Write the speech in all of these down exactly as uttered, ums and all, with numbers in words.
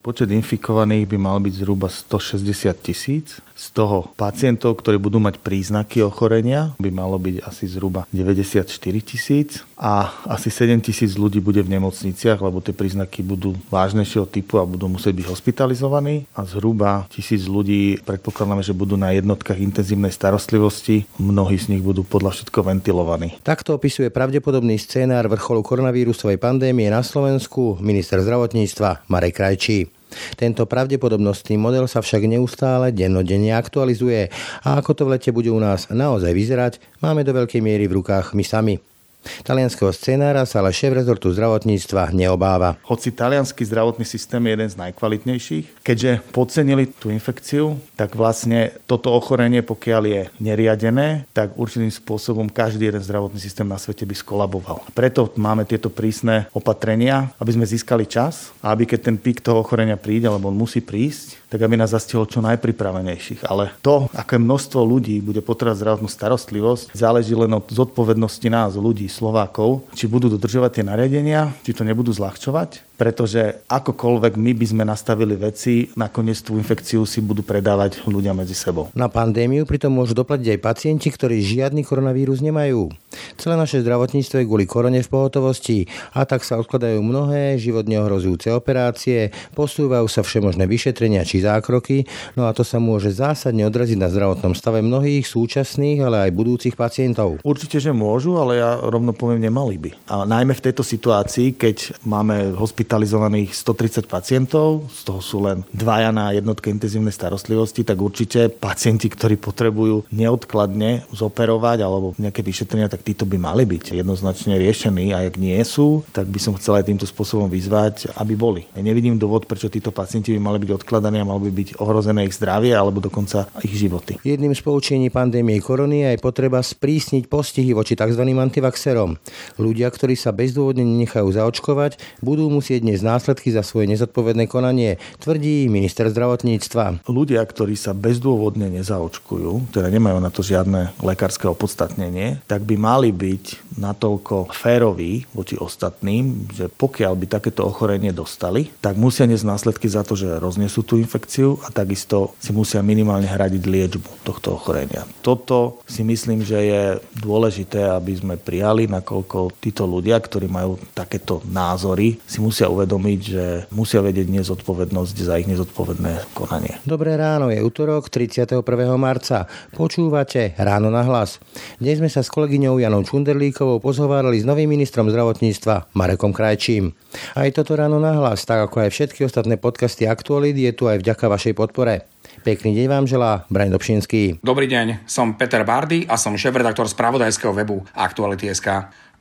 Počet infikovaných by mal byť zhruba stošesťdesiat tisíc. Z toho pacientov, ktorí budú mať príznaky ochorenia, by malo byť asi zhruba deväťdesiatštyri tisíc. A asi sedem tisíc ľudí bude v nemocniciach, lebo tie príznaky budú vážnejšieho typu a budú musieť byť hospitalizovaní. A zhruba tisíc ľudí predpokladáme, že budú na jednotkách intenzívnej starostlivosti. Mnohí z nich budú podľa všetko ventilovaní. Takto opisuje pravdepodobný scenár vrcholu koronavírusovej pandémie na Slovensku minister zdravotníctva Marek Krajčí. Tento pravdepodobnostný model sa však neustále dennodenne aktualizuje a ako to v lete bude u nás naozaj vyzerať, máme do veľkej miery v rukách my sami. Talianskeho scenára sa ale šéf rezortu zdravotníctva neobáva. Hoci taliansky zdravotný systém je jeden z najkvalitnejších, keďže podcenili tú infekciu, tak vlastne toto ochorenie, pokiaľ je neriadené, tak určitým spôsobom každý jeden zdravotný systém na svete by skolaboval. Preto máme tieto prísne opatrenia, aby sme získali čas a aby keď ten pík toho ochorenia príde, alebo on musí prísť, tak aby nás zastihol čo najpripravenejších. Ale to, aké množstvo ľudí bude potrebovať zdravotnú starostlivosť, záleží len od zodpovednosti nás, ľudí, Slovákov, či budú dodržovať tie nariadenia, či to nebudú zľahčovať, pretože akokoľvek my by sme nastavili veci, nakoniec tú infekciu si budú predávať ľudia medzi sebou. Na pandémiu pritom môžu doplatiť aj pacienti, ktorí žiadny koronavírus nemajú. Celé naše zdravotníctvo je kvôli korone v pohotovosti a tak sa odkladajú mnohé životne ohrozujúce operácie, posúvajú sa všemožné vyšetrenia či zákroky, no a to sa môže zásadne odraziť na zdravotnom stave mnohých súčasných, ale aj budúcich pacientov. Určite, že môžu, ale ja rovno poviem, nemali by. A najmä v tejto situácii, keď máme hospitalizovaných stotridsať pacientov, z toho sú len dvaja na jednotke intenzívnej starostlivosti, tak určite pacienti, ktorí potrebujú neodkladne zoperovať alebo nejaké vyšetrenia, tak títo by mali byť jednoznačne riešení, a ak nie sú, tak by som chcel aj týmto spôsobom vyzvať, aby boli. Ja nevidím dôvod, prečo títo pacienti by mali byť odkladaní a malo by byť ohrozené ich zdravie alebo dokonca ich životy. Jedným z poučení pandémie korony je aj potreba sprísniť postihy voči tzv. Antivaxerom. Ľudia, ktorí sa bezdôvodne nechajú zaočkovať, budú musieť niesť následky za svoje nezodpovedné konanie, tvrdí minister zdravotníctva. Ľudia, ktorí sa bezdôvodne nezaočkujú, teda nemajú na to žiadne lekárske opodstatnenie, tak by mali byť natoľko féroví voči ostatným, že pokiaľ by takéto ochorenie dostali, tak musia niesť následky za to, že roznesú tú infekciu a takisto si musia minimálne hradiť liečbu tohto ochorenia. Toto si myslím, že je dôležité, aby sme prijali, nakoľko títo ľudia, ktorí majú takéto názory, si musia uvedomiť, že musia vedieť nezodpovednosť za ich nezodpovedné konanie. Dobré ráno, je utorok tridsiateho prvého marca. Počúvate Ráno na hlas. Dnes sme sa s kolegyňou Janou Čunderlíkovou pozhovárali s novým ministrom zdravotníctva Marekom Krajčím. Aj toto Ráno na hlas, tak ako aj všetky ostatné podcasty Aktualit, je tu aj vďaka vašej podpore. Pekný deň vám želá Brian Dobšinský. Dobrý deň, som Peter Bardy a som šéfredaktor spravodajského webu Aktuality bodka es ká.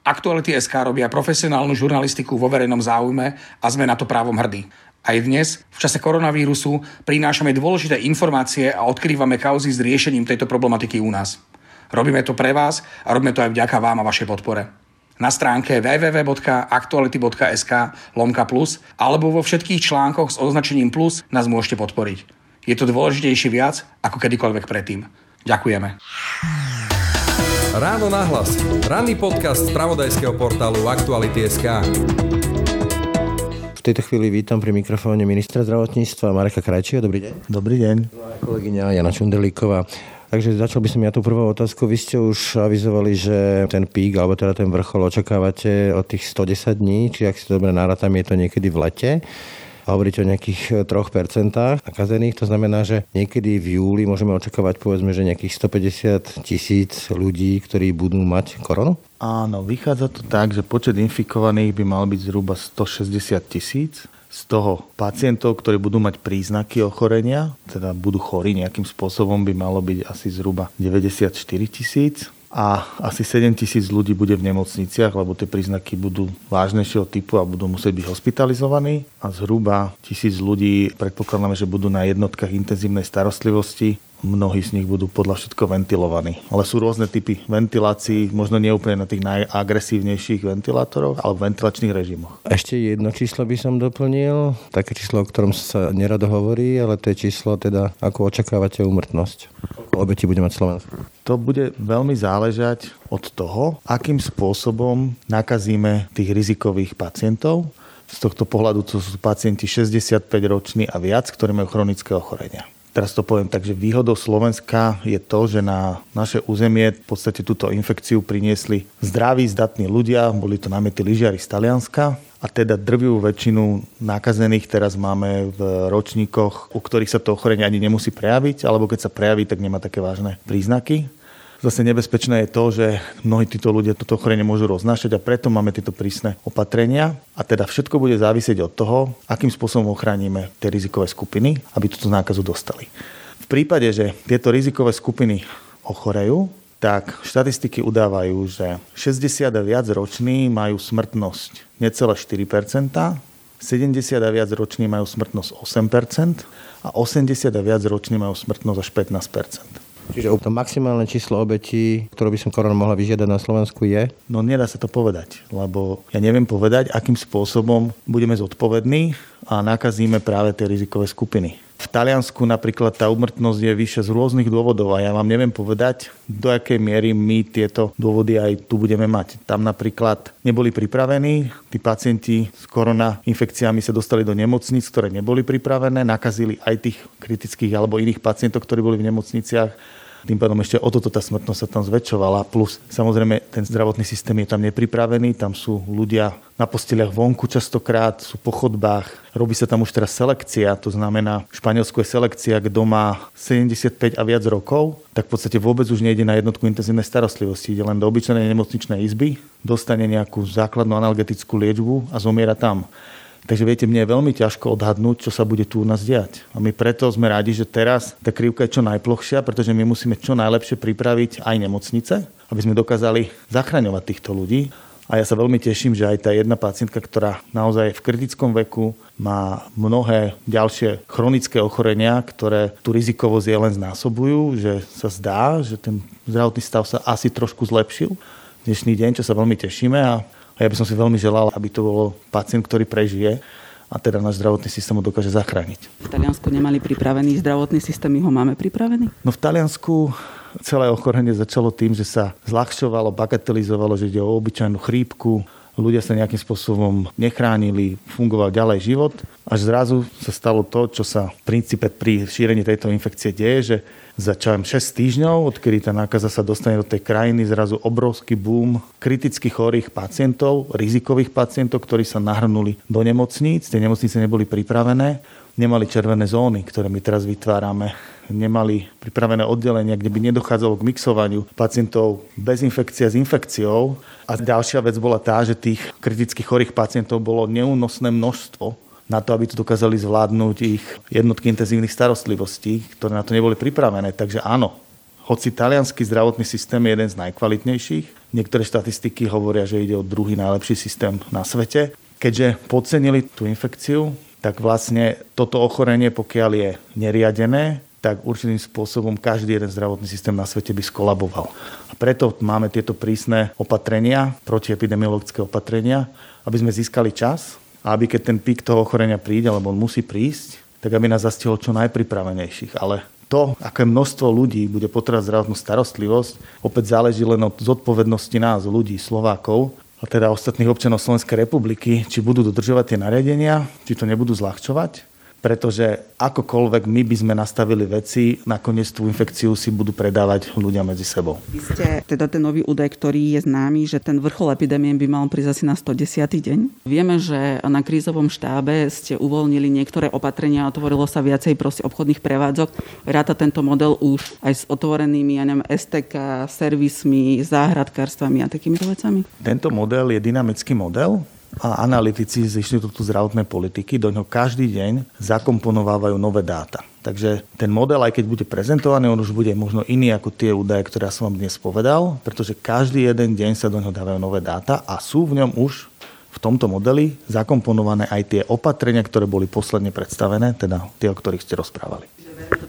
Aktuality bodka es ká robia profesionálnu žurnalistiku vo verejnom záujme a sme na to právom hrdí. Aj dnes, v čase koronavírusu, prinášame dôležité informácie a odkrývame kauzy s riešením tejto problematiky u nás. Robíme to pre vás a robíme to aj vďaka vám a vašej podpore. Na stránke www bodka aktuality bodka es ká lomka plus alebo vo všetkých článkoch s označením plus nás môžete podporiť. Je to dôležitejšie viac ako kedykoľvek predtým. Ďakujeme. Ráno na hlas. Ranný podcast z spravodajského portálu Aktuality bodka es ká. V tejto chvíli vítam pri mikrofóne ministra zdravotníctva Mareka Krajčího. Dobrý deň. Dobrý deň. Kolegyňa Jana Čunderlíková. Takže začal by som ja tú prvú otázku. Vy ste už avizovali, že ten pík, alebo teda ten vrchol očakávate od tých stodesať dní, či ak si to dobre náratam, je to niekedy v lete. A hovoríte o nejakých tri percentá nakazených, to znamená, že niekedy v júli môžeme očakávať, povedzme, že nejakých stopäťdesiat tisíc ľudí, ktorí budú mať koronu? Áno, vychádza to tak, že počet infikovaných by mal byť zhruba stošesťdesiat tisíc. Z toho pacientov, ktorí budú mať príznaky ochorenia, teda budú chorí nejakým spôsobom, by malo byť asi zhruba deväťdesiatštyri tisíc. A asi sedem tisíc ľudí bude v nemocniciach, lebo tie príznaky budú vážnejšieho typu a budú musieť byť hospitalizovaní. A zhruba tisíc ľudí predpokladáme, že budú na jednotkách intenzívnej starostlivosti. Mnohí z nich budú podľa všetko ventilovaní. Ale sú rôzne typy ventilácií, možno nie úplne na tých najagresívnejších ventilátoroch, alebo ventilačných režimoch. Ešte jedno číslo by som doplnil, také číslo, o ktorom sa nerado hovorí, ale to je číslo teda, ako očakávate úmrtnosť. Koľko obetí bude mať Slovensko? To bude veľmi záležať od toho, akým spôsobom nakazíme tých rizikových pacientov, z tohto pohľadu to sú pacienti šesťdesiatpäť roční a viac, ktorí majú chronické ochorenia. Teraz to poviem tak, že výhodou Slovenska je to, že na naše územie v podstate túto infekciu priniesli zdraví, zdatní ľudia, boli to najmä tí lyžiari z Talianska a teda drvivú väčšinu nakazených teraz máme v ročníkoch, u ktorých sa to ochorenie ani nemusí prejaviť, alebo keď sa prejaví, tak nemá také vážne príznaky. Zase nebezpečné je to, že mnohí títo ľudia toto ochorenie môžu roznášať a preto máme tieto prísne opatrenia a teda všetko bude závisieť od toho, akým spôsobom ochránime tie rizikové skupiny, aby túto nákazu dostali. V prípade, že tieto rizikové skupiny ochorejú, tak štatistiky udávajú, že šesťdesiat a viac roční majú smrtnosť necelé štyri percentá, sedemdesiat a viac roční majú smrtnosť osem percent a osemdesiat a viac roční majú smrtnosť až pätnásť percent. Čiže to maximálne číslo obetí, ktoré by som korona mohla vyžiadať na Slovensku je? No nedá sa to povedať, lebo ja neviem povedať, akým spôsobom budeme zodpovední a nakazíme práve tie rizikové skupiny. V Taliansku napríklad tá úmrtnosť je vyššia z rôznych dôvodov a ja vám neviem povedať, do akej miery my tieto dôvody aj tu budeme mať. Tam napríklad neboli pripravení, tí pacienti s koronainfekciami sa dostali do nemocníc, ktoré neboli pripravené, nakazili aj tých kritických alebo iných pacientov, ktorí boli v nemocniciach. Tým pádom ešte o toto tá smrtnosť sa tam zväčšovala. Plus samozrejme ten zdravotný systém je tam nepripravený, tam sú ľudia na posteliach vonku častokrát, sú po chodbách. Robí sa tam už teraz selekcia, to znamená v Španielsku je selekcia, kto má sedemdesiatpäť a viac rokov, tak v podstate vôbec už nejde na jednotku intenzívnej starostlivosti, ide len do obyčajnej nemocničnej izby, dostane nejakú základnú analgetickú liečbu a zomiera tam. Takže viete, mne je veľmi ťažko odhadnúť, čo sa bude tu u nás diať. A my preto sme rádi, že teraz tá krivka je čo najplochšia, pretože my musíme čo najlepšie pripraviť aj nemocnice, aby sme dokázali zachraňovať týchto ľudí. A ja sa veľmi teším, že aj tá jedna pacientka, ktorá naozaj je v kritickom veku, má mnohé ďalšie chronické ochorenia, ktoré tú rizikovosť je len znásobujú, že sa zdá, že ten zdravotný stav sa asi trošku zlepšil. Dnešný deň, čo sa veľmi tešíme a A ja by som si veľmi želal, aby to bol pacient, ktorý prežije a teda náš zdravotný systém ho dokáže zachrániť. V Taliansku nemali pripravený zdravotný systém, my ho máme pripravený? No v Taliansku celé ochorenie začalo tým, že sa zľahčovalo, bagatelizovalo, že ide o obyčajnú chrípku, ľudia sa nejakým spôsobom nechránili, fungoval ďalej život. Až zrazu sa stalo to, čo sa v princípe pri šírení tejto infekcie deje, že za čo šesť týždňov, odkedy tá nákaza sa dostane do tej krajiny, zrazu obrovský boom kriticky chorých pacientov, rizikových pacientov, ktorí sa nahrnuli do nemocníc. Tie nemocnice neboli pripravené, nemali červené zóny, ktoré my teraz vytvárame, nemali pripravené oddelenia, kde by nedochádzalo k mixovaniu pacientov bez infekcie s infekciou. A ďalšia vec bola tá, že tých kriticky chorých pacientov bolo neúnosné množstvo, na to, aby to dokázali zvládnuť ich jednotky intenzívnych starostlivostí, ktoré na to neboli pripravené. Takže áno, hoci taliansky zdravotný systém je jeden z najkvalitnejších, niektoré štatistiky hovoria, že ide o druhý najlepší systém na svete. Keďže podcenili tú infekciu, tak vlastne toto ochorenie, pokiaľ je neriadené, tak určitým spôsobom každý jeden zdravotný systém na svete by skolaboval. A preto máme tieto prísne opatrenia, protiepidemiologické opatrenia, aby sme získali čas, a aby keď ten pík toho ochorenia príde, alebo on musí prísť, tak aby nás zastihol čo najpripravenejších. Ale to, aké množstvo ľudí bude potrebovať zdravotnú starostlivosť, opäť záleží len od zodpovednosti nás, ľudí, Slovákov, a teda ostatných občanov Slovenskej republiky, či budú dodržovať tie nariadenia, či to nebudú zľahčovať, pretože akokoľvek my by sme nastavili veci, nakoniec tú infekciu si budú predávať ľudia medzi sebou. Vy ste teda ten nový údaj, ktorý je známy, že ten vrchol epidémie by mal prísť asi na stodesiaty deň. Vieme, že na krízovom štábe ste uvoľnili niektoré opatrenia, otvorilo sa viacej proste obchodných prevádzok. Ráta tento model už aj s otvorenými, ja neviem, es té ká, servismi, záhradkárstvami a takýmito vecami? Tento model je dynamický model a analytici z Inštitútu zdravotnej politiky do ňoho každý deň zakomponovávajú nové dáta. Takže ten model, aj keď bude prezentovaný, on už bude možno iný ako tie údaje, ktoré som vám dnes povedal, pretože každý jeden deň sa do ňoho dávajú nové dáta a sú v ňom už v tomto modeli zakomponované aj tie opatrenia, ktoré boli posledne predstavené, teda tie, o ktorých ste rozprávali.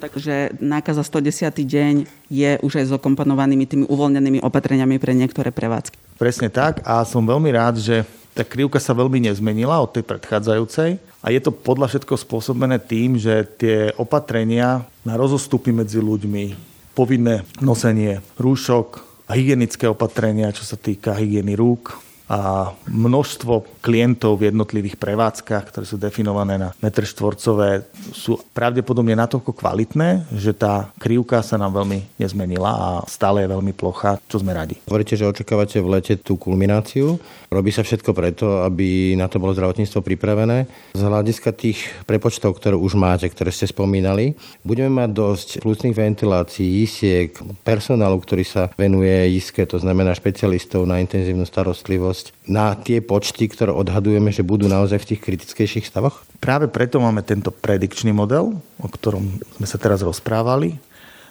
Takže nákaza stodesiaty deň je už aj s zakomponovanými tými uvoľnenými opatreniami pre niektoré prevádzky. Presne tak a som veľmi rád, že tá krivka sa veľmi nezmenila od tej predchádzajúcej a je to podľa všetko spôsobené tým, že tie opatrenia na rozostupy medzi ľuďmi, povinné nosenie rúšok, hygienické opatrenia, čo sa týka hygieny rúk a a množstvo klientov v jednotlivých prevádzkach, ktoré sú definované na metre štvorcové, sú pravdepodobne natoľko kvalitné, že tá krivka sa nám veľmi nezmenila a stále je veľmi plochá, čo sme radi. Hovoríte, že očakávate v lete tú kulmináciu. Robí sa všetko preto, aby na to bolo zdravotníctvo pripravené. Z hľadiska tých prepočtov, ktoré už máte, ktoré ste spomínali, budeme mať dosť plúcnych ventilácií, isiek, personálu, ktorý sa venuje iske, to znamená špecialistov na intenzívnu starostlivosť, na tie počty, ktoré odhadujeme, že budú naozaj v tých kritickejších stavoch? Práve preto máme tento predikčný model, o ktorom sme sa teraz rozprávali,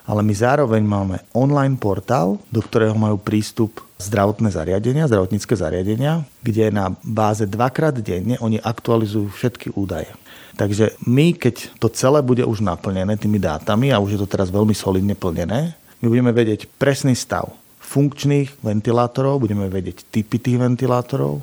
ale my zároveň máme online portál, do ktorého majú prístup zdravotné zariadenia, zdravotnícke zariadenia, kde na báze dvakrát denne oni aktualizujú všetky údaje. Takže my, keď to celé bude už naplnené tými dátami, a už je to teraz veľmi solidne plnené, my budeme vedieť presný stav funkčných ventilátorov, budeme vedieť typy tých ventilátorov,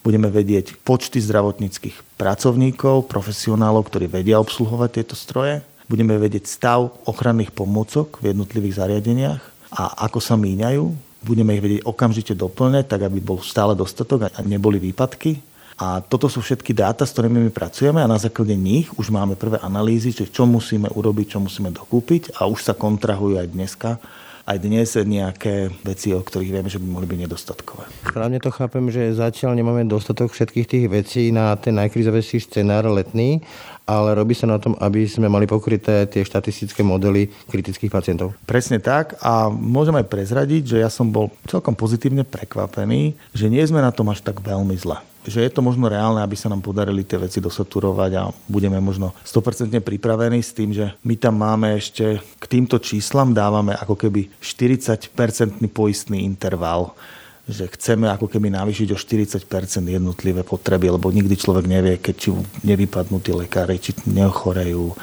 budeme vedieť počty zdravotníckych pracovníkov, profesionálov, ktorí vedia obsluhovať tieto stroje, budeme vedieť stav ochranných pomôcok v jednotlivých zariadeniach a ako sa míňajú, budeme ich vedieť okamžite doplňať, tak aby bol stále dostatok a neboli výpadky. A toto sú všetky dáta, s ktorými my pracujeme a na základe nich už máme prvé analýzy, čo musíme urobiť, čo musíme dokúpiť a už sa kontrahujú aj dneska aj dnes nejaké veci, o ktorých vieme, že by mohli byť nedostatkové. Správne to chápem, že zatiaľ nemáme dostatok všetkých tých vecí na ten najkrizovejší scenár letný, ale robí sa na tom, aby sme mali pokryté tie štatistické modely kritických pacientov. Presne tak a môžem aj prezradiť, že ja som bol celkom pozitívne prekvapený, že nie sme na tom až tak veľmi zle. Že je to možno reálne, aby sa nám podarili tie veci dosaturovať a budeme možno sto percent pripravení s tým, že my tam máme ešte k týmto číslam dávame ako keby štyridsať percent poistný interval, že chceme ako keby navýšiť o štyridsať percent jednotlivé potreby, lebo nikdy človek nevie, keď či nevypadnú tí lekári, či neochorejú,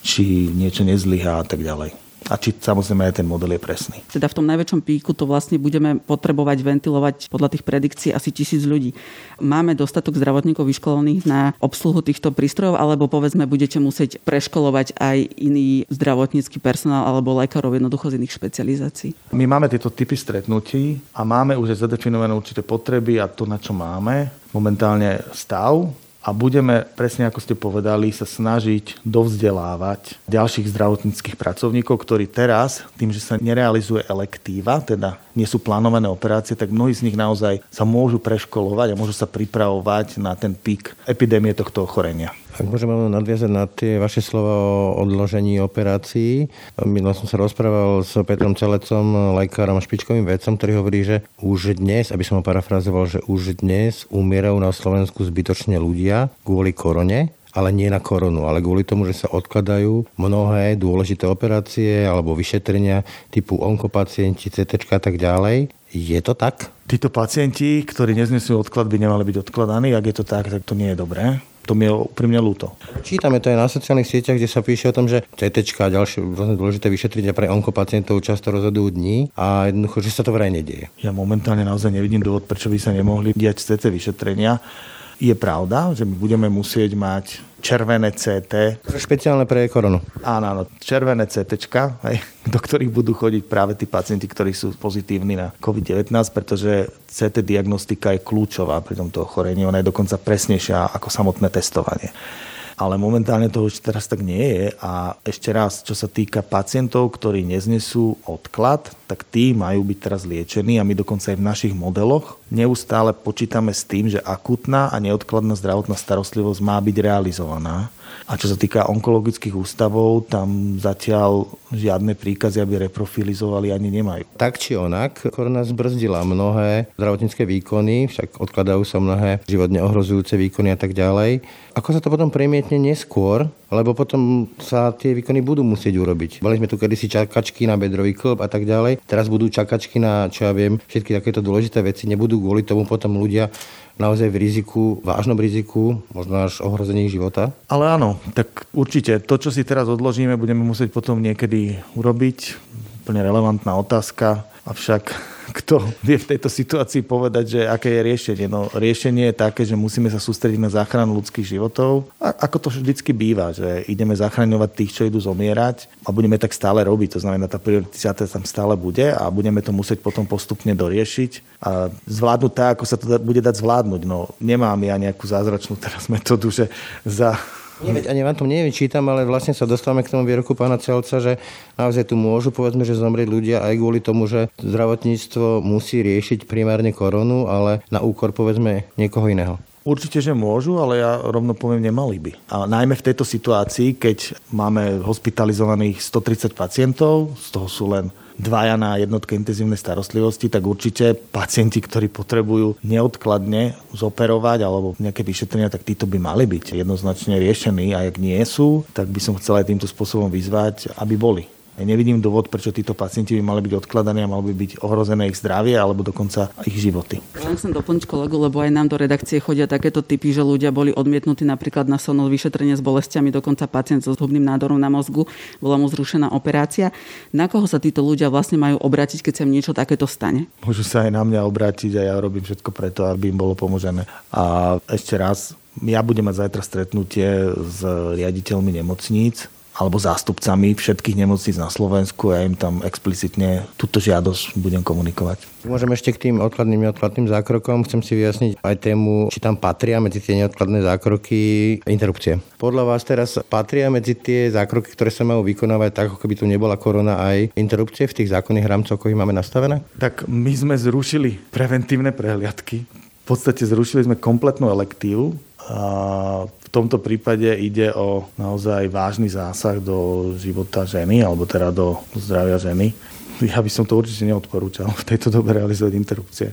či niečo nezlyhá a tak ďalej. A či samozrejme aj ten model je presný. Teda v tom najväčšom píku to vlastne budeme potrebovať ventilovať podľa tých predikcií asi tisíc ľudí. Máme dostatok zdravotníkov vyškolených na obsluhu týchto prístrojov, alebo povedzme budete musieť preškolovať aj iný zdravotnícky personál alebo lekárov jednoducho z iných špecializácií? My máme tieto typy stretnutí a máme už zadefinované určité potreby a to, na čo máme momentálne stav. A budeme, presne ako ste povedali, sa snažiť dovzdelávať ďalších zdravotníckych pracovníkov, ktorí teraz, tým, že sa nerealizuje elektíva, teda nie sú plánované operácie, tak mnohí z nich naozaj sa môžu preškolovať a môžu sa pripravovať na ten pík epidémie tohto ochorenia. Ak môžem nadviazať na tie vaše slova o odložení operácií. Minul som sa rozprával s Petrom Celecom, lekárom a špičkovým vedcom, ktorý hovorí, že už dnes, aby som ho parafrazoval, že už dnes umierajú na Slovensku zbytočne ľudia kvôli korone, ale nie na koronu, ale kvôli tomu, že sa odkladajú mnohé dôležité operácie alebo vyšetrenia typu onkopacienti, cé téčka a tak ďalej. Je to tak? Títo pacienti, ktorí neznesú odklad, by nemali byť odkladaní. Ak je to tak, tak to nie je dobré. To mi je úprimne ľúto. Čítame to aj na sociálnych sieťach, kde sa píše o tom, že cé téčka a ďalšie rôzne dôležité vyšetrenia pre onkopacientov často rozhodujú dní a jednoducho, že sa to vraj nedieje. Ja momentálne naozaj nevidím dôvod, prečo by sa nemohli diať cé té vyšetrenia. Je pravda, že my budeme musieť mať červené cé té. Špeciálne pre koronu. Áno, áno, červené cé téčka, hej, do ktorých budú chodiť práve tí pacienti, ktorí sú pozitívni na kovid devätnásť, pretože cé té diagnostika je kľúčová pri tomto ochorení. Ona je dokonca presnejšia ako samotné testovanie. Ale momentálne to už teraz tak nie je a ešte raz, čo sa týka pacientov, ktorí neznesú odklad, tak tí majú byť teraz liečení a my dokonca aj v našich modeloch neustále počítame s tým, že akútna a neodkladná zdravotná starostlivosť má byť realizovaná. A čo sa týka onkologických ústavov, tam zatiaľ žiadne príkazy, aby reprofilizovali, ani nemajú. Tak či onak, korona zbrzdila mnohé zdravotnícke výkony, však odkladajú sa mnohé životne ohrozujúce výkony a tak ďalej. Ako sa to potom premietne neskôr, lebo potom sa tie výkony budú musieť urobiť. Mali sme tu kedysi čakačky na bedrový klb a tak ďalej. Teraz budú čakačky na, čo ja viem, všetky takéto dôležité veci. Nebudú kvôli tomu potom ľudia naozaj v riziku, vážnom riziku, možno až ohrození života. Ale áno, tak určite to, čo si teraz odložíme, budeme musieť potom niekedy urobiť. Úplne relevantná otázka, avšak k kto vie v tejto situácii povedať, že aké je riešenie. No riešenie je také, že musíme sa sústrediť na záchranu ľudských životov. A ako to vždycky býva, že ideme zachraňovať tých, čo idú zomierať a budeme tak stále robiť. To znamená, tá prioritizácia tam stále bude a budeme to musieť potom postupne doriešiť a zvládnuť tak, ako sa to bude dať zvládnuť. No nemám ja nejakú zázračnú teraz metódu, že za... Neveď, ani vám to nevyčítam, ale vlastne sa dostávame k tomu výroku pána Celca, že naozaj tu môžu, povedzme, že zomrieť ľudia aj kvôli tomu, že zdravotníctvo musí riešiť primárne koronu, ale na úkor, povedzme, niekoho iného. Určite, že môžu, ale ja rovno poviem, nemali by. A najmä v tejto situácii, keď máme hospitalizovaných stotridsať pacientov, z toho sú len dvaja na jednotke intenzívnej starostlivosti, tak určite pacienti, ktorí potrebujú neodkladne zoperovať alebo nejaké vyšetrenia, tak títo by mali byť jednoznačne riešení a ak nie sú, tak by som chcel aj týmto spôsobom vyzvať, aby boli. Ja nevidím dôvod, prečo títo pacienti by mali byť odkladaní a mali by byť ohrozené ich zdravie alebo dokonca ich životy. Len chcem doplniť kolegu, lebo aj nám do redakcie chodia takéto typy, že ľudia boli odmietnutí napríklad na sonné vyšetrenie s bolestiami, dokonca pacient so zhubným nádorom na mozgu, bola mu zrušená operácia. Na koho sa títo ľudia vlastne majú obrátiť, keď sa im niečo takéto stane? Môžu sa aj na mňa obrátiť a ja robím všetko preto, aby im bolo pomožené. A ešte raz, ja budem mať zajtra stretnutie s riaditeľmi nemocníc alebo zástupcami všetkých nemocníc na Slovensku a ja im tam explicitne túto žiadosť budem komunikovať. Môžeme ešte k tým odkladným neodkladným zákrokom. Chcem si vyjasniť aj tému, či tam patria medzi tie neodkladné zákroky interrupcie. Podľa vás teraz patria medzi tie zákroky, ktoré sa majú vykonávať tak, ako keby tu nebola korona, aj interrupcie v tých zákonných rámcoch, ktoré máme nastavené? Tak my sme zrušili preventívne prehliadky. V podstate zrušili sme kompletnú elektívu a v tomto prípade ide o naozaj vážny zásah do života ženy, alebo teda do zdravia ženy. Ja by som to určite neodporúčal v tejto dobe realizovať interrupcie.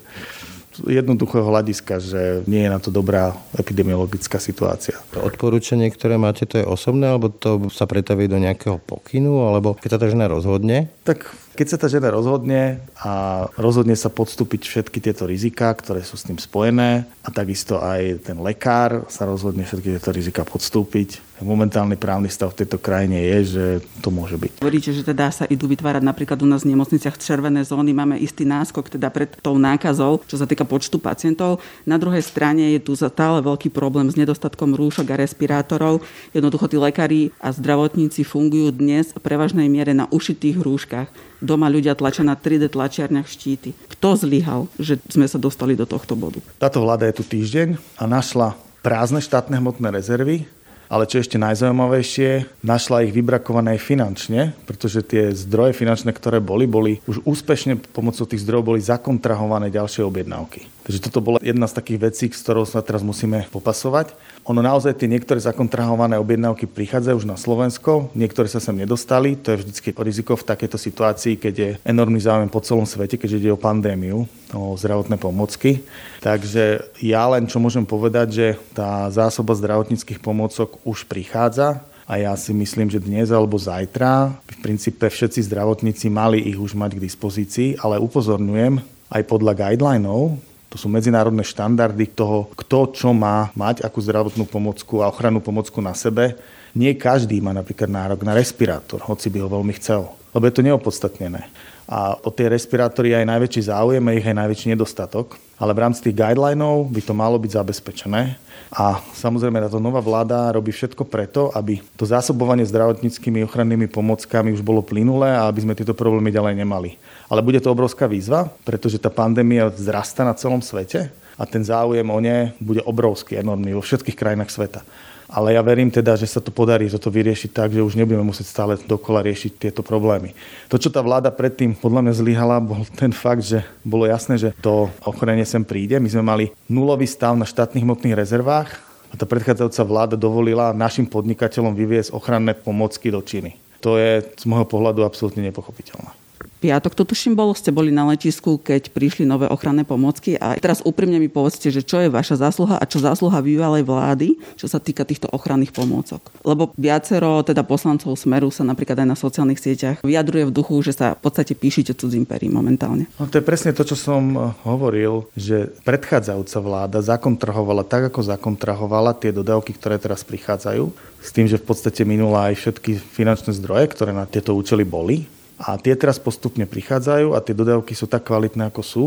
Jednoduchého hľadiska, že nie je na to dobrá epidemiologická situácia. Odporúčanie, ktoré máte, to je osobné, alebo to sa pretaví do nejakého pokynu, alebo keď sa tá žena rozhodne? Tak keď sa tá žena rozhodne a rozhodne sa podstúpiť všetky tieto riziká, ktoré sú s tým spojené a takisto aj ten lekár sa rozhodne všetky tieto riziká podstúpiť. Momentálny právny stav v tejto krajine je, že to môže byť. Hovoríte, že teda sa idú vytvárať napríklad u nás v nemocniciach červené zóny, máme istý náskok teda pred tou nákazou, čo sa týka počtu pacientov. Na druhej strane je tu stále veľký problém s nedostatkom rúšok a respirátorov. Jednoducho tí lekári a zdravotníci fungujú dnes v prevažnej miere na ušitých rúškach. Doma ľudia tlačia na tri dé tlačiarniach štíty. Kto zlyhal, že sme sa dostali do tohto bodu? Táto vláda je tu týždeň a našla prázdne štátne hmotné rezervy, ale čo ešte najzaujímavejšie, našla ich vybrakované finančne, pretože tie zdroje finančné, ktoré boli, boli už úspešne pomocou tých zdrojov boli zakontrahované ďalšie objednávky. Takže toto bola jedna z takých vecí, s ktorou sa teraz musíme popasovať. Ono naozaj tie niektoré zakontrahované objednávky prichádzajú už na Slovensko, niektoré sa sem nedostali, to je vždycky riziko v takejto situácii, keď je enormný záujem po celom svete, keďže ide o pandémiu, o zdravotné pomocky. Takže ja len čo môžem povedať, že tá zásoba zdravotníckych pomôcok už prichádza a ja si myslím, že dnes alebo zajtra v princípe všetci zdravotníci mali ich už mať k dispozícii, ale upozorňujem aj podľa guidelinov. To sú medzinárodné štandardy toho, kto čo má mať, akú zdravotnú pomôcku a ochrannú pomôcku na sebe. Nie každý má napríklad nárok na respirátor, hoci by ho veľmi chcel, lebo je to neopodstatnené. A o tie respirátory je aj najväčší záujem a ich aj najväčší nedostatok. Ale v rámci tých guidelinov by to malo byť zabezpečené. A samozrejme táto nová vláda robí všetko preto, aby to zásobovanie zdravotníckymi ochrannými pomockami už bolo plynulé a aby sme tieto problémy ďalej nemali. Ale bude to obrovská výzva, pretože tá pandémia vzrasta na celom svete a ten záujem o ne bude obrovský, enormný vo všetkých krajinách sveta. Ale ja verím teda, že sa to podarí toto vyriešiť tak, že už nebudeme musieť stále dokola riešiť tieto problémy. To, čo tá vláda predtým podľa mňa zlyhala, bol ten fakt, že bolo jasné, že to ochorenie sem príde. My sme mali nulový stav na štátnych hmotných rezervách a tá predchádzajúca vláda dovolila našim podnikateľom vyviesť ochranné pomocky do Číny. To je z môjho pohľadu absolútne nepochopiteľné. Piatok, to tuším bolo, ste boli na letisku, keď prišli nové ochranné pomôcky a teraz úprimne mi povedzte, že čo je vaša zásluha a čo zásluha bývalej vlády, čo sa týka týchto ochranných pomôcok. Lebo viacero teda poslancov Smeru sa napríklad aj na sociálnych sieťach vyjadruje v duchu, že sa v podstate píšite cudzím perím momentálne. No to je presne to, čo som hovoril, že predchádzajúca vláda zakontrahovala tak, ako zakontrahovala tie dodávky, ktoré teraz prichádzajú, s tým, že v podstate minula aj všetky finančné zdroje, ktoré na tieto účely boli. A tie teraz postupne prichádzajú a tie dodávky sú tak kvalitné, ako sú.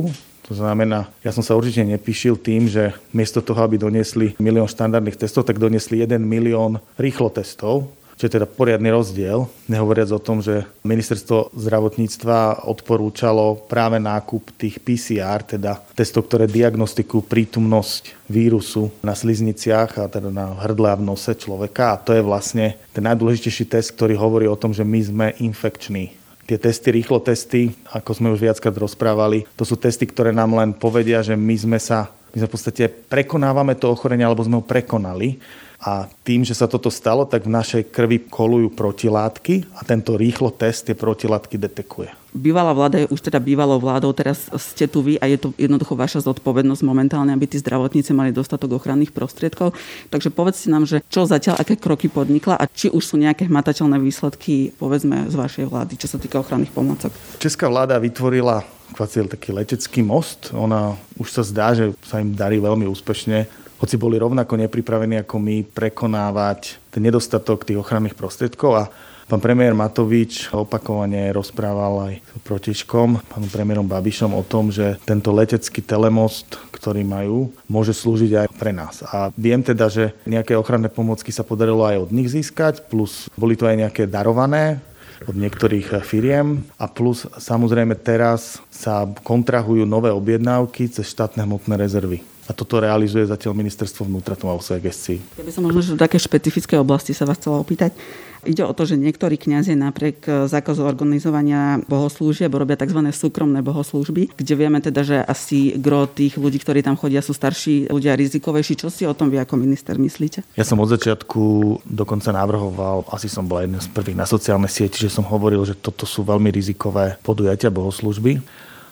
To znamená, ja som sa určite nepíšil tým, že miesto toho, aby doniesli milión štandardných testov, tak doniesli jeden milión rýchlo testov, čo je teda poriadny rozdiel. Nehovoriac o tom, že ministerstvo zdravotníctva odporúčalo práve nákup tých pé cé er, teda testov, ktoré diagnostikujú prítomnosť vírusu na slizniciach a teda na hrdle a v nose človeka. A to je vlastne ten najdôležitejší test, ktorý hovorí o tom, že my sme infekční. Tie testy, rýchlo testy, ako sme už viackrát rozprávali, to sú testy, ktoré nám len povedia, že my sme sa, my sme v podstate prekonávame to ochorenie, alebo sme ho prekonali. A tým, že sa toto stalo, tak v našej krvi kolujú protilátky a tento rýchlo test tie protilátky detekuje. Bývalá vláda je už teda bývalou vládou, teraz ste tu vy a je to jednoducho vaša zodpovednosť momentálne, aby tí zdravotníci mali dostatok ochranných prostriedkov. Takže povedzte nám, že čo zatiaľ, aké kroky podnikla a či už sú nejaké hmatateľné výsledky, povedzme, z vašej vlády, čo sa týka ochranných pomôcok. Česká vláda vytvorila kváciel taký letecký most. Ona už sa zdá, že sa im darí veľmi úspešne. Hoci boli rovnako nepripravení ako my prekonávať ten nedostatok tých ochranných prostriedkov a pán premiér Matovič opakovane rozprával aj s protižkom, pánom premiérom Babišom o tom, že tento letecký telemost, ktorý majú, môže slúžiť aj pre nás. A viem teda, že nejaké ochranné pomôcky sa podarilo aj od nich získať, plus boli to aj nejaké darované od niektorých firiem a plus samozrejme teraz sa kontrahujú nové objednávky cez štátne hmotné rezervy. A toto realizuje zatiaľ ministerstvo vnútra, to má vo svojej gestii. Ja by som možno, že do také špecifické oblasti sa vás chcela opýtať. Ide o to, že niektorí kňazi napriek zákazu organizovania bohoslúžieb robia tzv. Súkromné bohoslúžby, kde vieme teda, že asi gro tých ľudí, ktorí tam chodia, sú starší ľudia, rizikovejší. Čo si o tom vy ako minister myslíte? Ja som od začiatku dokonca navrhoval, asi som bol jeden z prvých na sociálnej sieti, že som hovoril, že toto sú veľmi rizikové podujatia bohoslúžby.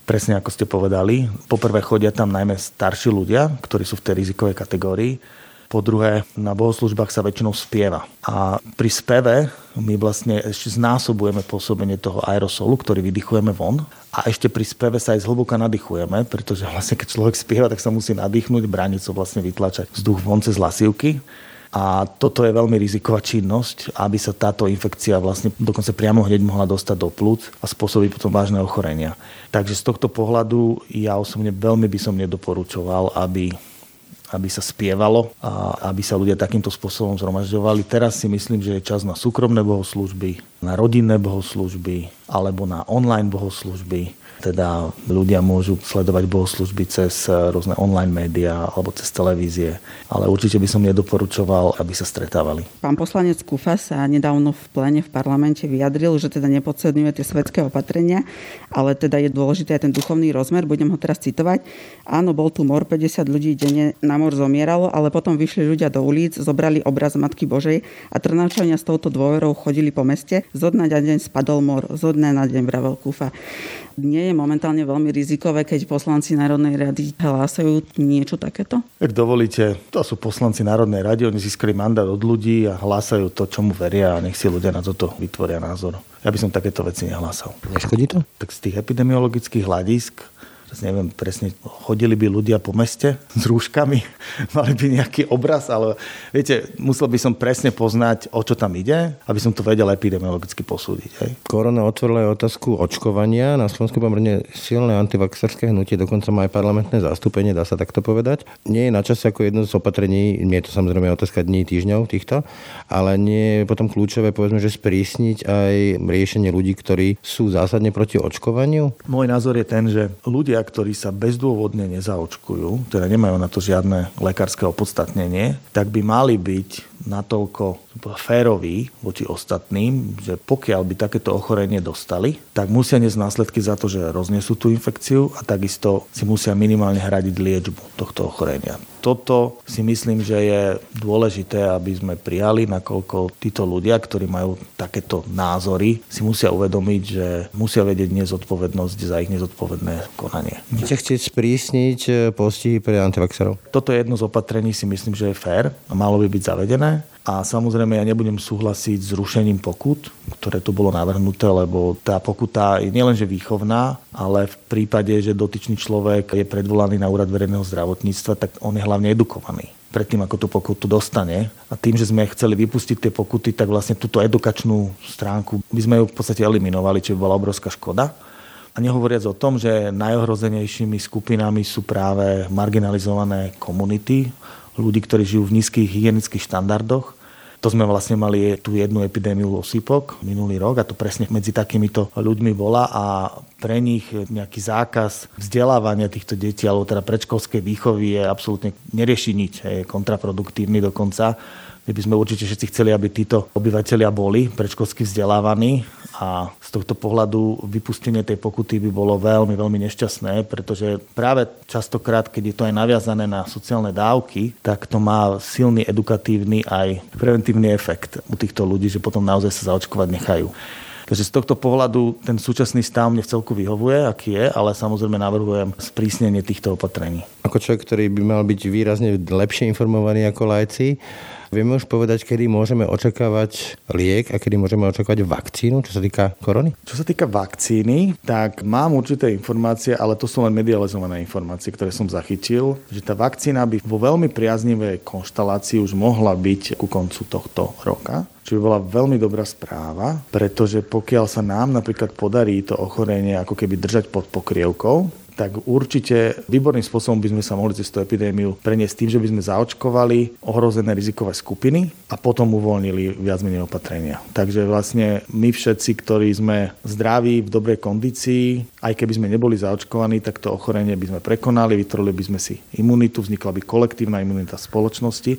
Presne ako ste povedali, poprvé chodia tam najmä starší ľudia, ktorí sú v tej rizikovej kategórii. Po druhé, na bohoslúžbách sa väčšinou spieva. A pri speve my vlastne ešte znásobujeme pôsobenie toho aerosolu, ktorý vydychujeme von. A ešte pri speve sa aj zhlboka nadýchujeme, pretože vlastne keď človek spieva, tak sa musí nadýchnuť, bránico vlastne vytlačať vzduch von cez hlasivky. A toto je veľmi riziková činnosť, aby sa táto infekcia vlastne dokonca priamo hneď mohla dostať do plúc a spôsobiť potom vážne ochorenia. Takže z tohto pohľadu ja osobne veľmi by som nedoporučoval, aby, aby sa spievalo a aby sa ľudia takýmto spôsobom zhromažďovali. Teraz si myslím, že je čas na súkromné bohoslúžby, na rodinné bohoslúžby alebo na online bohoslúžby. Teda ľudia môžu sledovať bohoslúžby cez rôzne online médiá alebo cez televízie, ale určite by som nedoporučoval, aby sa stretávali. Pán poslanec Kufa sa nedávno v pléne v parlamente vyjadril, že teda nepodceňuje tie svetské opatrenia, ale teda je dôležitý aj ten duchovný rozmer, budem ho teraz citovať. Áno, bol tu mor, päťdesiat ľudí denne na mor zomieralo, ale potom vyšli ľudia do ulic, zobrali obraz Matky Božej a Trnavčania s touto dôverou chodili po meste. Zo dňa na deň spadol mor, zo dňa na deň, vravel Kufa. Nie je momentálne veľmi rizikové, keď poslanci Národnej rady hlásajú niečo takéto? Ak dovolíte, to sú poslanci Národnej rady, oni získali mandát od ľudí a hlásajú to, čomu veria a nech si ľudia na toto vytvoria názor. Ja by som takéto veci nehlásal. Neškodí to? Tak z tých epidemiologických hľadisk, neviem presne, chodili by ľudia po meste s rúškami, mali by nejaký obraz, ale viete, musel by som presne poznať, o čo tam ide, aby som to vedel epidemiologicky posúdiť. Hej. Korona otvorila aj otázku očkovania. Na Slovensku pomerne silné antivaxerské hnutie, dokonca má aj parlamentné zastúpenie, dá sa takto povedať. Nie je na čase ako jedno z opatrení, nie je to samozrejme otázka dní, týždňov týchto, ale nie je potom kľúčové, povedzme, že sprísniť aj riešenie ľudí, ktorí sú zásadne proti očkovaniu. Môj názor je ten, že ľudia, ktorí sa bezdôvodne nezaočkujú, teda nemajú na to žiadne lekárske opodstatnenie, tak by mali byť natoľko féroví voči ostatným, že pokiaľ by takéto ochorenie dostali, tak musia niesť následky za to, že roznesú tú infekciu a takisto si musia minimálne hradiť liečbu tohto ochorenia. Toto si myslím, že je dôležité, aby sme prijali, nakoľko títo ľudia, ktorí majú takéto názory, si musia uvedomiť, že musia vedieť nezodpovednosť za ich nezodpovedné konanie. Chcete chcieť sprísniť postihy pre antivaxerov? Toto je jedno z opatrení, si myslím, že je fér a malo by byť zavedené. A samozrejme, ja nebudem súhlasiť s rušením pokút, ktoré tu bolo navrhnuté, lebo tá pokuta je nielenže výchovná, ale v prípade, že dotyčný človek je predvolaný na úrad verejného zdravotníctva, tak on je hlavne edukovaný. predtým, ako tú pokutu dostane. A tým, že sme chceli vypustiť tie pokuty, tak vlastne túto edukačnú stránku, my sme ju v podstate eliminovali, čo bola obrovská škoda. A nehovoriac o tom, že najohrozenejšími skupinami sú práve marginalizované komunity, ľudí, ktorí žijú v nízkych hygienických štandardoch. To sme vlastne mali tú jednu epidémiu osýpok minulý rok a to presne medzi takýmito ľuďmi bola a pre nich nejaký zákaz vzdelávania týchto detí alebo teda predškolskej výchovy je absolútne nerieši nič, je kontraproduktívny dokonca. My by sme určite všetci chceli, aby títo obyvateľia boli predškolsky vzdelávaní a z tohto pohľadu vypustenie tej pokuty by bolo veľmi, veľmi nešťastné, pretože práve častokrát, keď je to aj naviazané na sociálne dávky, tak to má silný edukatívny aj preventívny efekt u týchto ľudí, že potom naozaj sa zaočkovať nechajú. Takže z tohto pohľadu ten súčasný stav mne vcelku vyhovuje, aký je, ale samozrejme navrhujem sprísnenie týchto opatrení. Ako človek, ktorý by mal byť výrazne lepšie informovaný ako laici, vieme už povedať, kedy môžeme očakávať liek a kedy môžeme očakávať vakcínu, čo sa týka korony? Čo sa týka vakcíny, tak mám určité informácie, ale to sú len medializované informácie, ktoré som zachytil, že tá vakcína by vo veľmi priaznivej konštalácii už mohla byť ku koncu tohto roka, čo by bola veľmi dobrá správa, pretože pokiaľ sa nám napríklad podarí to ochorenie ako keby držať pod pokrievkou, tak určite výborným spôsobom by sme sa mohli cez tú epidémiu preniesť tým, že by sme zaočkovali ohrozené rizikové skupiny a potom uvoľnili viac menej opatrenia. Takže vlastne my všetci, ktorí sme zdraví, v dobrej kondícii, aj keby sme neboli zaočkovaní, tak to ochorenie by sme prekonali, vytvorili by sme si imunitu, vznikla by kolektívna imunita spoločnosti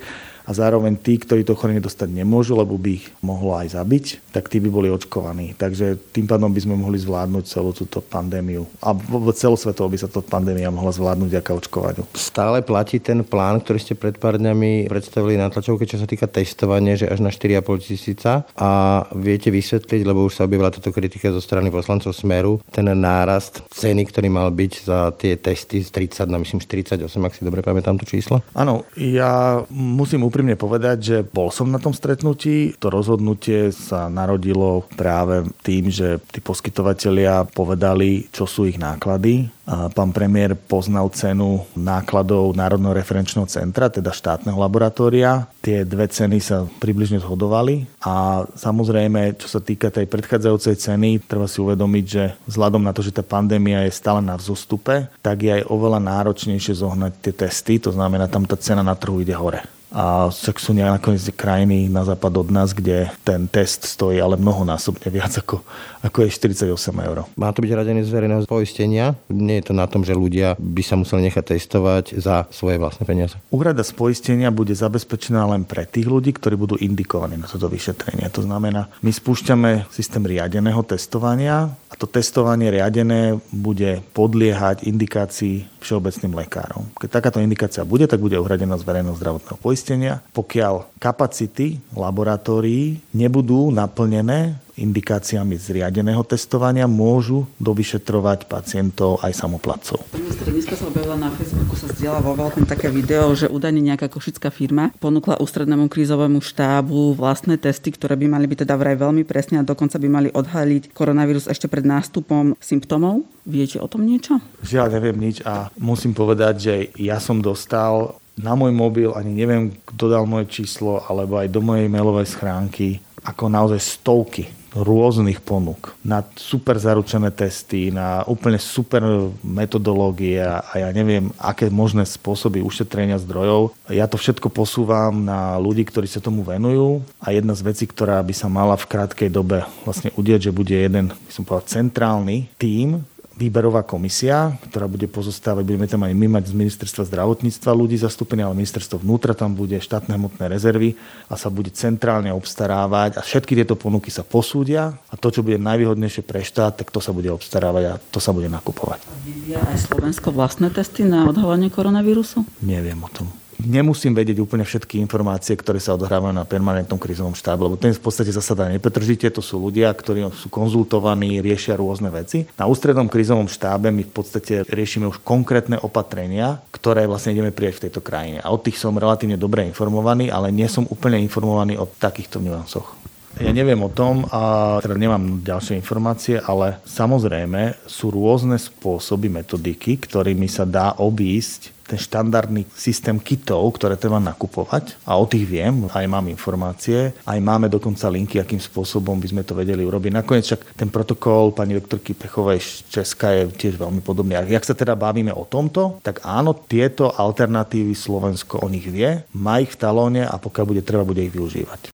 a zároveň tí, ktorí to ochorenie dostať nemôžu, lebo by ich mohlo aj zabiť, tak tí by boli očkovaní. Takže tým pádom by sme mohli zvládnuť celú túto pandémiu. A celosvetovo by sa tá pandémia mohla zvládnuť vďaka očkovaniu. Stále platí ten plán, ktorý ste pred pár dňami predstavili na tlačovke, čo sa týka testovania, že až na štyri a pol tisíca. A viete vysvetliť, lebo už sa objavila táto kritika zo strany poslancov Smeru, ten nárast ceny, ktorý mal byť za tie testy z tridsať na myslím štyridsaťosem, ak si dobre pamätám to číslo. Áno, ja musím upr- Úprimne povedať, že bol som na tom stretnutí. To rozhodnutie sa narodilo práve tým, že tí poskytovatelia povedali, čo sú ich náklady. A pán premiér poznal cenu nákladov Národného referenčného centra, teda štátneho laboratória. Tie dve ceny sa približne zhodovali a samozrejme, čo sa týka tej predchádzajúcej ceny, treba si uvedomiť, že vzhľadom na to, že tá pandémia je stále na vzostupe, tak je aj oveľa náročnejšie zohnať tie testy, to znamená, tam tá cena na trhu ide hore. A však sú nakoniec krajiny na západ od nás, kde ten test stojí ale mnohonásobne viac ako, ako je štyridsaťosem eur. Má to byť radené z verejného poistenia? Nie je to na tom, že ľudia by sa museli nechať testovať za svoje vlastné peniaze? Úhrada z poistenia bude zabezpečená len pre tých ľudí, ktorí budú indikovaní na toto vyšetrenie. To znamená, my spúšťame systém riadeného testovania a to testovanie riadené bude podliehať indikácii všeobecným lekárom. Keď takáto indikácia bude, tak bude uhradená z verejného zdravotného poistenia. Pokiaľ kapacity laboratórií nebudú naplnené indikáciami zriadeného testovania, môžu dovyšetrovať pacientov aj samoplatcov. Dneska sa objavila na Facebooku, sa zdieľa vo veľkom také video, že údajne nejaká košická firma ponúkla ústrednému krízovému štábu vlastné testy, ktoré by mali byť teda vraj veľmi presne a dokonca by mali odhaliť koronavírus ešte pred nástupom symptómov. Viete o tom niečo? Žiaľ, neviem nič a musím povedať, že ja som dostal na môj mobil, ani neviem, kto dal moje číslo, alebo aj do mojej mailovej schránky, ako naozaj stovky rôznych ponúk na super zaručené testy, na úplne super metodológie a ja neviem, aké možné spôsoby ušetrenia zdrojov. Ja to všetko posúvam na ľudí, ktorí sa tomu venujú a jedna z vecí, ktorá by sa mala v krátkej dobe vlastne udieť, že bude jeden, by som povedal, centrálny tím, výberová komisia, ktorá bude pozostávať, budeme tam aj my mať z ministerstva zdravotníctva ľudí zastúpených, ale ministerstvo vnútra tam bude, štátne hmotné rezervy a sa bude centrálne obstarávať a všetky tieto ponuky sa posúdia a to, čo bude najvýhodnejšie pre štát, tak to sa bude obstarávať a to sa bude nakupovať. Vyvíja aj Slovensko vlastné testy na odhalenie koronavírusu? Neviem o tom. Nemusím vedieť úplne všetky informácie, ktoré sa odohrávajú na permanentnom krízovom štábe, lebo ten v podstate zasadá nepretržite, to sú ľudia, ktorí sú konzultovaní, riešia rôzne veci. Na ústrednom krízovom štábe my v podstate riešime už konkrétne opatrenia, ktoré vlastne ideme prijať v tejto krajine. A od tých som relatívne dobre informovaný, ale nie som úplne informovaný o takýchto nuancoch. Ja neviem o tom a teda nemám ďalšie informácie, ale samozrejme sú rôzne spôsoby, metodiky, ktorými sa dá obísť ten štandardný systém kitov, ktoré treba nakupovať. A o tých viem, aj mám informácie, aj máme dokonca linky, akým spôsobom by sme to vedeli urobiť. Nakoniec však ten protokol pani doktorky Pechovej z Česka je tiež veľmi podobný. A ak sa teda bavíme o tomto, tak áno, tieto alternatívy Slovensko o nich vie, má ich v talóne a pokiaľ bude treba, bude ich využívať.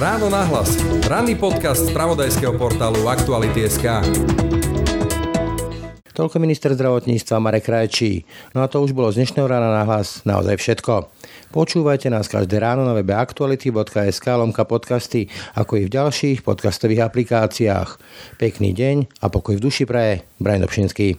Ráno na hlas. Ranný podcast z spravodajského portálu Aktuality bodka es ká. Toľko minister zdravotníctva Marek Krajčí. No a to už bolo z dnešného Rána na hlas naozaj všetko. Počúvajte nás každé ráno na webe aktuality bodka es ká lomka podcasty, ako i v ďalších podcastových aplikáciách. Pekný deň a pokoj v duši praje Brian Dobšinský.